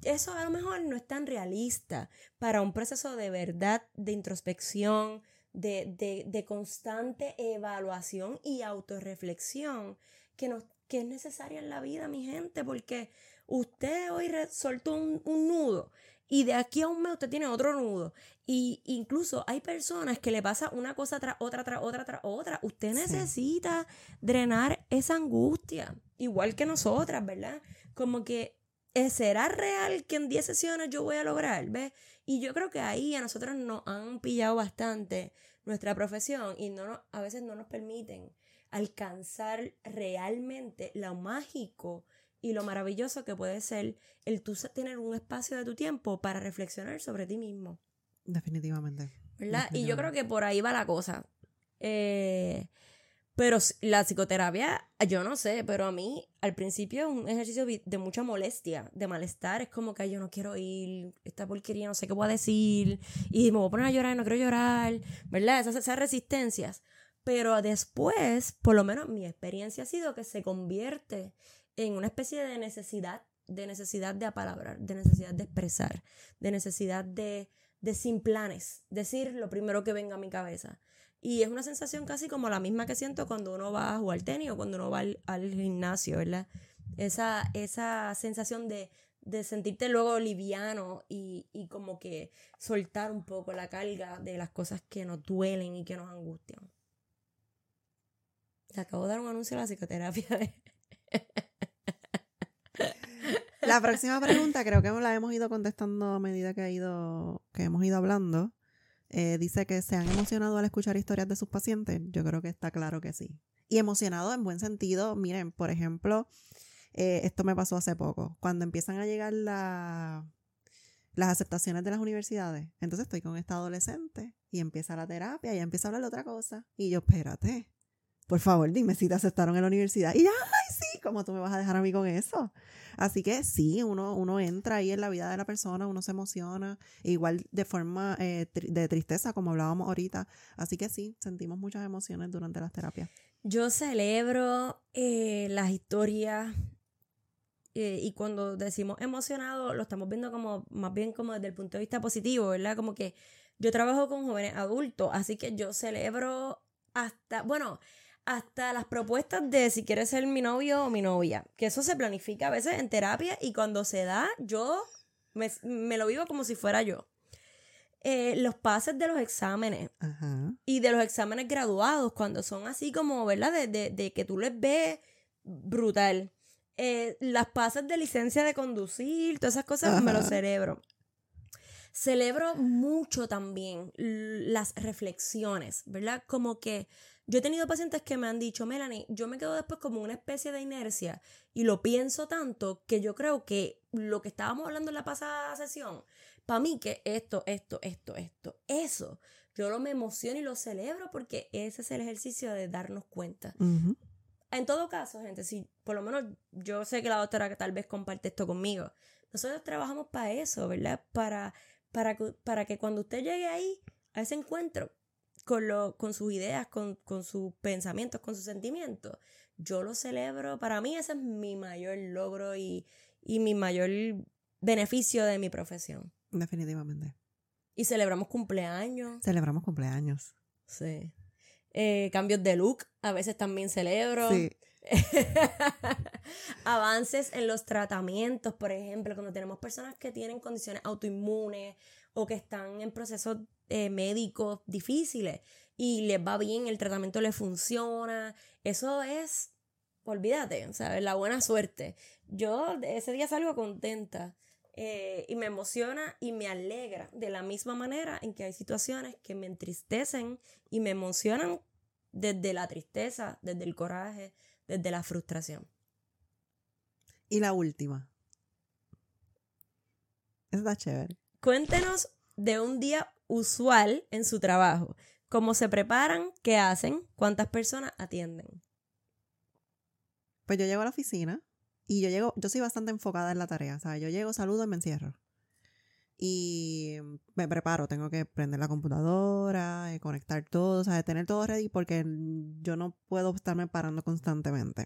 eso a lo mejor no es tan realista para un proceso de verdad, de introspección, de, de, de constante evaluación y autorreflexión que nos... que es necesaria en la vida, mi gente, porque usted hoy soltó un, un nudo y de aquí a un mes usted tiene otro nudo. Y incluso hay personas que le pasa una cosa tras otra, tras otra, tras otra. Usted necesita sí. drenar esa angustia, igual que nosotras, ¿verdad? Como que, ¿será real que en diez sesiones yo voy a lograr? ¿Ves? Y yo creo que ahí a nosotros nos han pillado bastante nuestra profesión y no nos, a veces no nos permiten alcanzar realmente lo mágico y lo maravilloso que puede ser el tú tener un espacio de tu tiempo para reflexionar sobre ti mismo. Definitivamente. ¿Verdad? Definitivamente. Y yo creo que por ahí va la cosa. Eh, pero la psicoterapia, yo no sé, pero a mí al principio es un ejercicio de mucha molestia, de malestar. Es como que yo no quiero ir, esta porquería, no sé qué voy a decir, y me voy a poner a llorar, no quiero llorar, ¿verdad? Esas, esas resistencias. Pero después, por lo menos mi experiencia ha sido que se convierte en una especie de necesidad, de necesidad de apalabrar, de necesidad de expresar, de necesidad de, de sin planes, decir lo primero que venga a mi cabeza. Y es una sensación casi como la misma que siento cuando uno va a jugar tenis o cuando uno va al, al gimnasio, ¿verdad? Esa, esa sensación de, de sentirte luego liviano y, y como que soltar un poco la carga de las cosas que nos duelen y que nos angustian. Le acabo de dar un anuncio a la psicoterapia. La próxima pregunta creo que la hemos ido contestando a medida que, ha ido, que hemos ido hablando. eh, dice que se han emocionado al escuchar historias de sus pacientes. Yo creo que está claro que sí. Y emocionado en buen sentido. Miren, por ejemplo, eh, esto me pasó hace poco. Cuando empiezan a llegar la, las aceptaciones de las universidades, entonces estoy con esta adolescente y empieza la terapia y ella empieza a hablar de otra cosa. Y yo, espérate, por favor, dime si te aceptaron en la universidad. Y ya, ay, sí, ¿cómo tú me vas a dejar a mí con eso? Así que sí, uno, uno entra ahí en la vida de la persona, uno se emociona, igual de forma eh, tri- de tristeza, como hablábamos ahorita. Así que sí, sentimos muchas emociones durante las terapias. Yo celebro eh, las historias eh, y cuando decimos emocionado, lo estamos viendo como más bien como desde el punto de vista positivo, ¿verdad? Como que yo trabajo con jóvenes adultos, así que yo celebro hasta, bueno... hasta las propuestas de si quieres ser mi novio o mi novia, que eso se planifica a veces en terapia y cuando se da, yo me, me lo vivo como si fuera yo. Eh, los pases de los exámenes. Ajá. Y de los exámenes graduados, cuando son así como, ¿verdad? De, de, de que tú les ves brutal. Eh, las pases de licencia de conducir, todas esas cosas. Ajá. Me lo celebro. Celebro mucho también las reflexiones, ¿verdad? Como que yo he tenido pacientes que me han dicho, Melany, yo me quedo después como una especie de inercia y lo pienso tanto que yo creo que lo que estábamos hablando en la pasada sesión, para mí que esto, esto, esto, esto, eso, yo lo me emociono y lo celebro porque ese es el ejercicio de darnos cuenta. Uh-huh. En todo caso, gente, si por lo menos yo sé que la doctora que tal vez comparte esto conmigo, nosotros trabajamos para eso, ¿verdad? Para... Para, para que cuando usted llegue ahí, a ese encuentro, con, lo, con sus ideas, con, con sus pensamientos, con sus sentimientos, yo lo celebro. Para mí ese es mi mayor logro y, y mi mayor beneficio de mi profesión. Definitivamente. Y celebramos cumpleaños. Celebramos cumpleaños. Sí. Eh, cambios de look, a veces también celebro. Sí. Avances en los tratamientos, por ejemplo, cuando tenemos personas que tienen condiciones autoinmunes o que están en procesos eh, médicos difíciles y les va bien, el tratamiento les funciona, eso es, olvídate, ¿sabes? La buena suerte. Yo ese día salgo contenta eh, y me emociona y me alegra de la misma manera en que hay situaciones que me entristecen y me emocionan desde la tristeza, desde el coraje, desde la frustración. Y la última. Está chévere. Cuéntenos de un día usual en su trabajo. ¿Cómo se preparan? ¿Qué hacen? ¿Cuántas personas atienden? Pues yo llego a la oficina y yo llego, yo soy bastante enfocada en la tarea, ¿sabes? Yo llego, saludo y me encierro. Y me preparo, tengo que prender la computadora, conectar todo, o sea, tener todo ready porque yo no puedo estarme parando constantemente.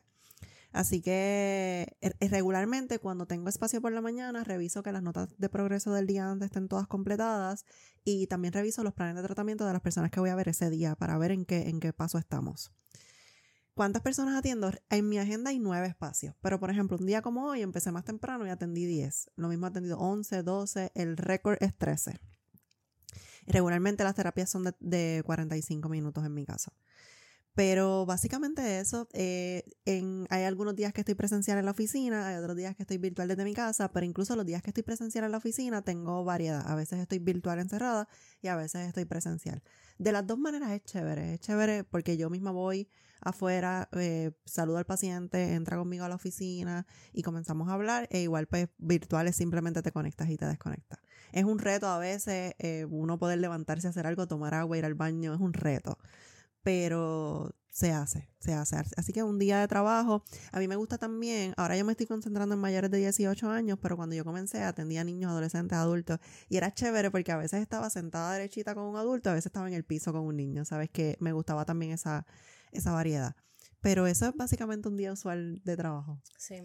Así que regularmente cuando tengo espacio por la mañana, reviso que las notas de progreso del día antes estén todas completadas y también reviso los planes de tratamiento de las personas que voy a ver ese día para ver en qué, en qué paso estamos. ¿Cuántas personas atiendo? En mi agenda hay nueve espacios, pero por ejemplo, un día como hoy empecé más temprano y atendí diez. Lo mismo he atendido once, doce, el récord es trece. Regularmente las terapias son de, de cuarenta y cinco minutos en mi caso. Pero básicamente eso, eh, en, hay algunos días que estoy presencial en la oficina, hay otros días que estoy virtual desde mi casa, pero incluso los días que estoy presencial en la oficina tengo variedad. A veces estoy virtual encerrada y a veces estoy presencial. De las dos maneras es chévere, es chévere porque yo misma voy afuera, eh, saludo al paciente, entra conmigo a la oficina y comenzamos a hablar, e igual pues virtuales simplemente te conectas y te desconectas. Es un reto a veces eh, uno poder levantarse, hacer algo, tomar agua, ir al baño, es un reto, pero se hace, se hace. Así que un día de trabajo, a mí me gusta también, ahora yo me estoy concentrando en mayores de dieciocho años, pero cuando yo comencé atendía a niños, adolescentes, adultos, y era chévere porque a veces estaba sentada derechita con un adulto, a veces estaba en el piso con un niño, ¿sabes? Que me gustaba también esa... esa variedad, pero eso es básicamente un día usual de trabajo. Sí.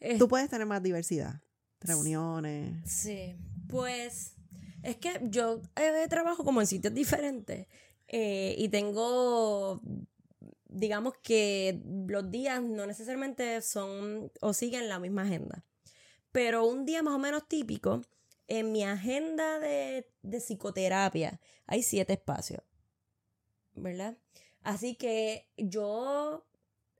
Eh, Tú puedes tener más diversidad, reuniones. Sí, pues es que yo eh, trabajo como en sitios diferentes eh, y tengo, digamos que los días no necesariamente son o siguen la misma agenda, pero un día más o menos típico, en mi agenda de, de psicoterapia hay siete espacios, ¿verdad? Así que yo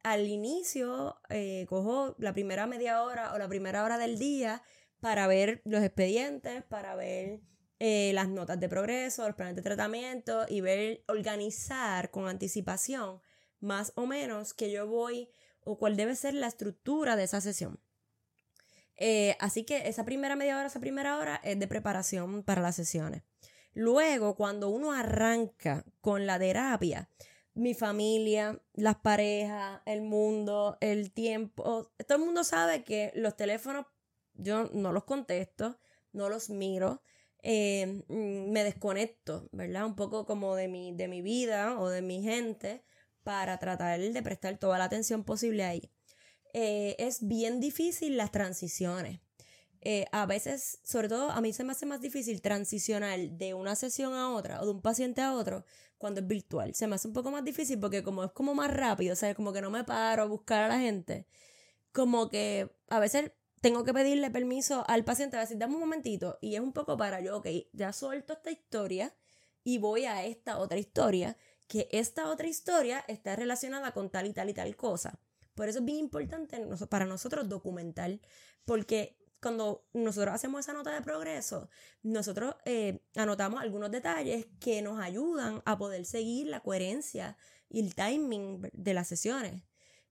al inicio eh, cojo la primera media hora o la primera hora del día para ver los expedientes, para ver eh, las notas de progreso, los planes de tratamiento y ver, organizar con anticipación más o menos que yo voy o cuál debe ser la estructura de esa sesión. Eh, así que esa primera media hora, esa primera hora es de preparación para las sesiones. Luego, cuando uno arranca con la terapia, mi familia, las parejas, el mundo, el tiempo, todo el mundo sabe que los teléfonos yo no los contesto, no los miro, eh, me desconecto, ¿verdad? Un poco como de mi, de mi vida o de mi gente para tratar de prestar toda la atención posible ahí. Eh, es bien difícil las transiciones. Eh, a veces, sobre todo a mí se me hace más difícil transicionar de una sesión a otra o de un paciente a otro cuando es virtual. Se me hace un poco más difícil porque como es como más rápido, o sea, como que no me paro a buscar a la gente. Como que a veces tengo que pedirle permiso al paciente, a decir, dame un momentito, y es un poco para yo, ok, ya suelto esta historia y voy a esta otra historia, que esta otra historia está relacionada con tal y tal y tal cosa. Por eso es bien importante para nosotros documentar, porque cuando nosotros hacemos esa nota de progreso, nosotros eh, anotamos algunos detalles que nos ayudan a poder seguir la coherencia y el timing de las sesiones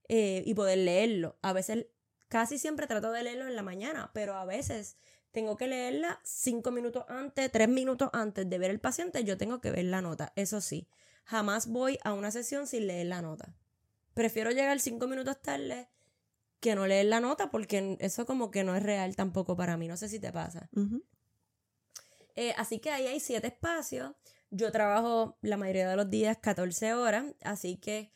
eh, y poder leerlo. A veces, casi siempre trato de leerlo en la mañana, pero a veces tengo que leerla cinco minutos antes, tres minutos antes de ver el paciente, yo tengo que ver la nota. Eso sí, jamás voy a una sesión sin leer la nota. Prefiero llegar cinco minutos tarde que no leer la nota, porque eso como que no es real tampoco para mí. No sé si te pasa. Uh-huh. Eh, así que ahí hay siete espacios. Yo trabajo la mayoría de los días catorce horas. Así que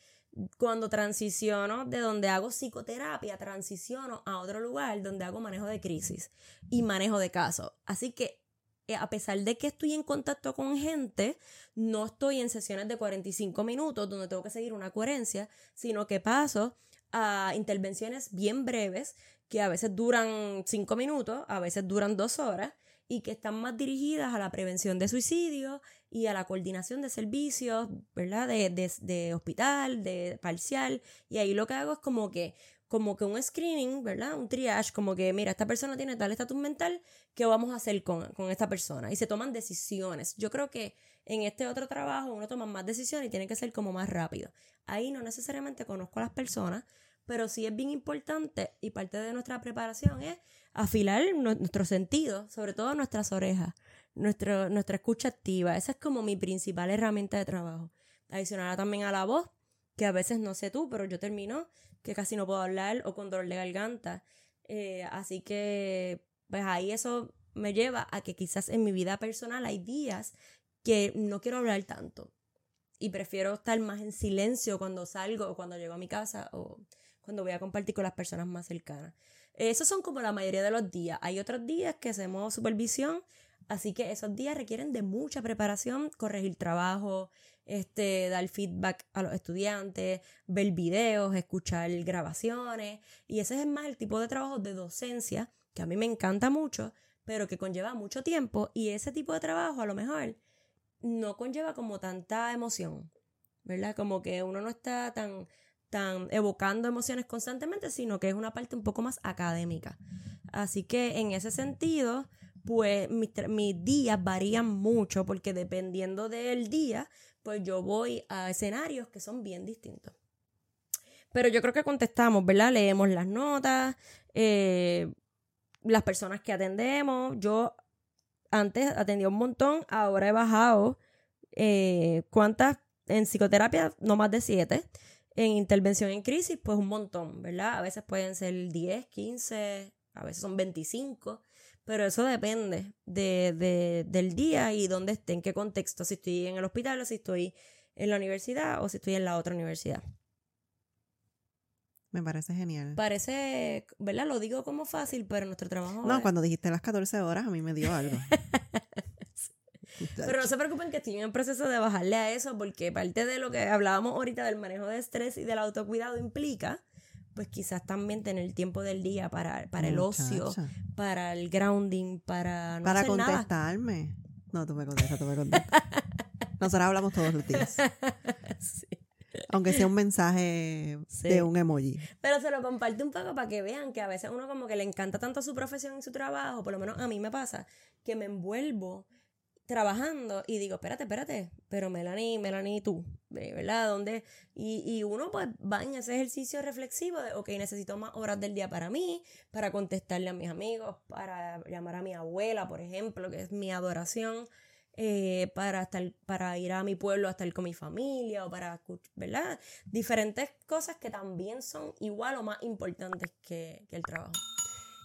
cuando transiciono de donde hago psicoterapia, transiciono a otro lugar donde hago manejo de crisis y manejo de casos. Así que eh, a pesar de que estoy en contacto con gente, no estoy en sesiones de cuarenta y cinco minutos donde tengo que seguir una coherencia, sino que paso a intervenciones bien breves que a veces duran cinco minutos, a veces duran dos horas y que están más dirigidas a la prevención de suicidio y a la coordinación de servicios, ¿verdad? De, de, de hospital, de parcial, y ahí lo que hago es como que, como que un screening, ¿verdad? Un triage, como que mira, esta persona tiene tal estatus mental, ¿qué vamos a hacer con, con esta persona? Y se toman decisiones. Yo creo que en este otro trabajo uno toma más decisiones y tiene que ser como más rápido. Ahí no necesariamente conozco a las personas, pero sí es bien importante y parte de nuestra preparación es afilar nuestros sentidos, sobre todo nuestras orejas, nuestro, nuestra escucha activa. Esa es como mi principal herramienta de trabajo. Adicional también a la voz, que a veces no sé tú, pero yo termino que casi no puedo hablar o con dolor de garganta. Eh, así que pues ahí eso me lleva a que quizás en mi vida personal hay días que no quiero hablar tanto y prefiero estar más en silencio cuando salgo o cuando llego a mi casa o cuando voy a compartir con las personas más cercanas. Esos son como la mayoría de los días. Hay otros días que hacemos supervisión, así que esos días requieren de mucha preparación, corregir trabajo, este, dar feedback a los estudiantes, ver videos, escuchar grabaciones, y ese es más el tipo de trabajo de docencia que a mí me encanta mucho, pero que conlleva mucho tiempo, y ese tipo de trabajo a lo mejor no conlleva como tanta emoción, ¿verdad? Como que uno no está tan, tan evocando emociones constantemente, sino que es una parte un poco más académica. Así que en ese sentido, pues mis, mis días varían mucho porque dependiendo del día, pues yo voy a escenarios que son bien distintos. Pero yo creo que contestamos, ¿verdad? Leemos las notas, eh, las personas que atendemos, yo... Antes atendía un montón, ahora he bajado eh, cuántas en psicoterapia, no más de siete. En intervención en crisis, pues un montón, ¿verdad? A veces pueden ser diez, quince, a veces son veinticinco, pero eso depende de, de, del día y dónde esté, en qué contexto, si estoy en el hospital o si estoy en la universidad o si estoy en la otra universidad. Me parece genial. Parece, ¿verdad? Lo digo como fácil, pero nuestro trabajo... No, cuando dijiste las catorce horas a mí me dio algo. Pero no se preocupen que estoy en proceso de bajarle a eso, porque parte de lo que hablábamos ahorita del manejo de estrés y del autocuidado implica, pues quizás también tener el tiempo del día para, para el ocio, para el grounding, para no hacer nada. Para contestarme. No, tú me contestas, tú me contestas. Nosotros hablamos todos los días. Sí. Aunque sea un mensaje sí. de un emoji. Pero se lo comparto un poco para que vean que a veces uno como que le encanta tanto su profesión y su trabajo, por lo menos a mí me pasa, que me envuelvo trabajando y digo, espérate, espérate, pero Melany, Melany, tú, ¿verdad? ¿Dónde? Y, y uno pues va en ese ejercicio reflexivo de, ok, necesito más horas del día para mí, para contestarle a mis amigos, para llamar a mi abuela, por ejemplo, que es mi adoración, eh, para, estar, para ir a mi pueblo a estar con mi familia, o para, ¿verdad? Diferentes cosas que también son igual o más importantes que, que el trabajo.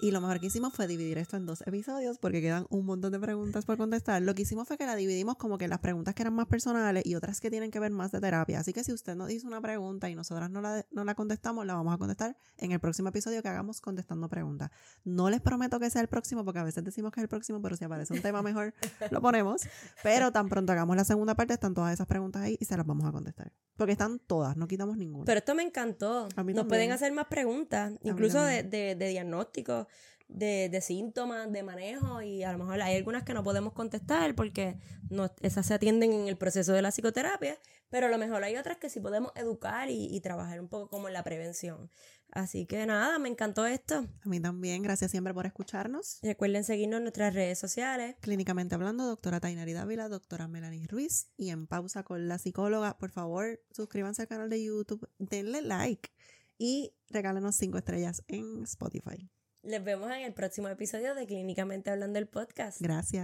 Y lo mejor que hicimos fue dividir esto en dos episodios porque quedan un montón de preguntas por contestar. Lo que hicimos fue que la dividimos como que las preguntas que eran más personales y otras que tienen que ver más de terapia. Así que si usted nos hizo una pregunta y nosotras no la, no la contestamos, la vamos a contestar en el próximo episodio que hagamos contestando preguntas. No les prometo que sea el próximo porque a veces decimos que es el próximo, pero si aparece un tema mejor, lo ponemos. Pero tan pronto hagamos la segunda parte, están todas esas preguntas ahí y se las vamos a contestar. Porque están todas, no quitamos ninguna. Pero esto me encantó. Nos pueden hacer más preguntas, incluso de, de, de diagnóstico, de, de síntomas, de manejo, y a lo mejor hay algunas que no podemos contestar porque no, esas se atienden en el proceso de la psicoterapia, pero a lo mejor hay otras que sí podemos educar y, y trabajar un poco como en la prevención. Así que nada, me encantó esto. A mí también, gracias siempre por escucharnos. Recuerden seguirnos en nuestras redes sociales. Clínicamente Hablando, doctora Tainari Dávila, doctora Melany Ruiz, y en Pausa con la Psicóloga. Por favor, suscríbanse al canal de YouTube, denle like y regálenos cinco estrellas en Spotify. Les vemos en el próximo episodio de Clínicamente Hablando, el podcast. Gracias.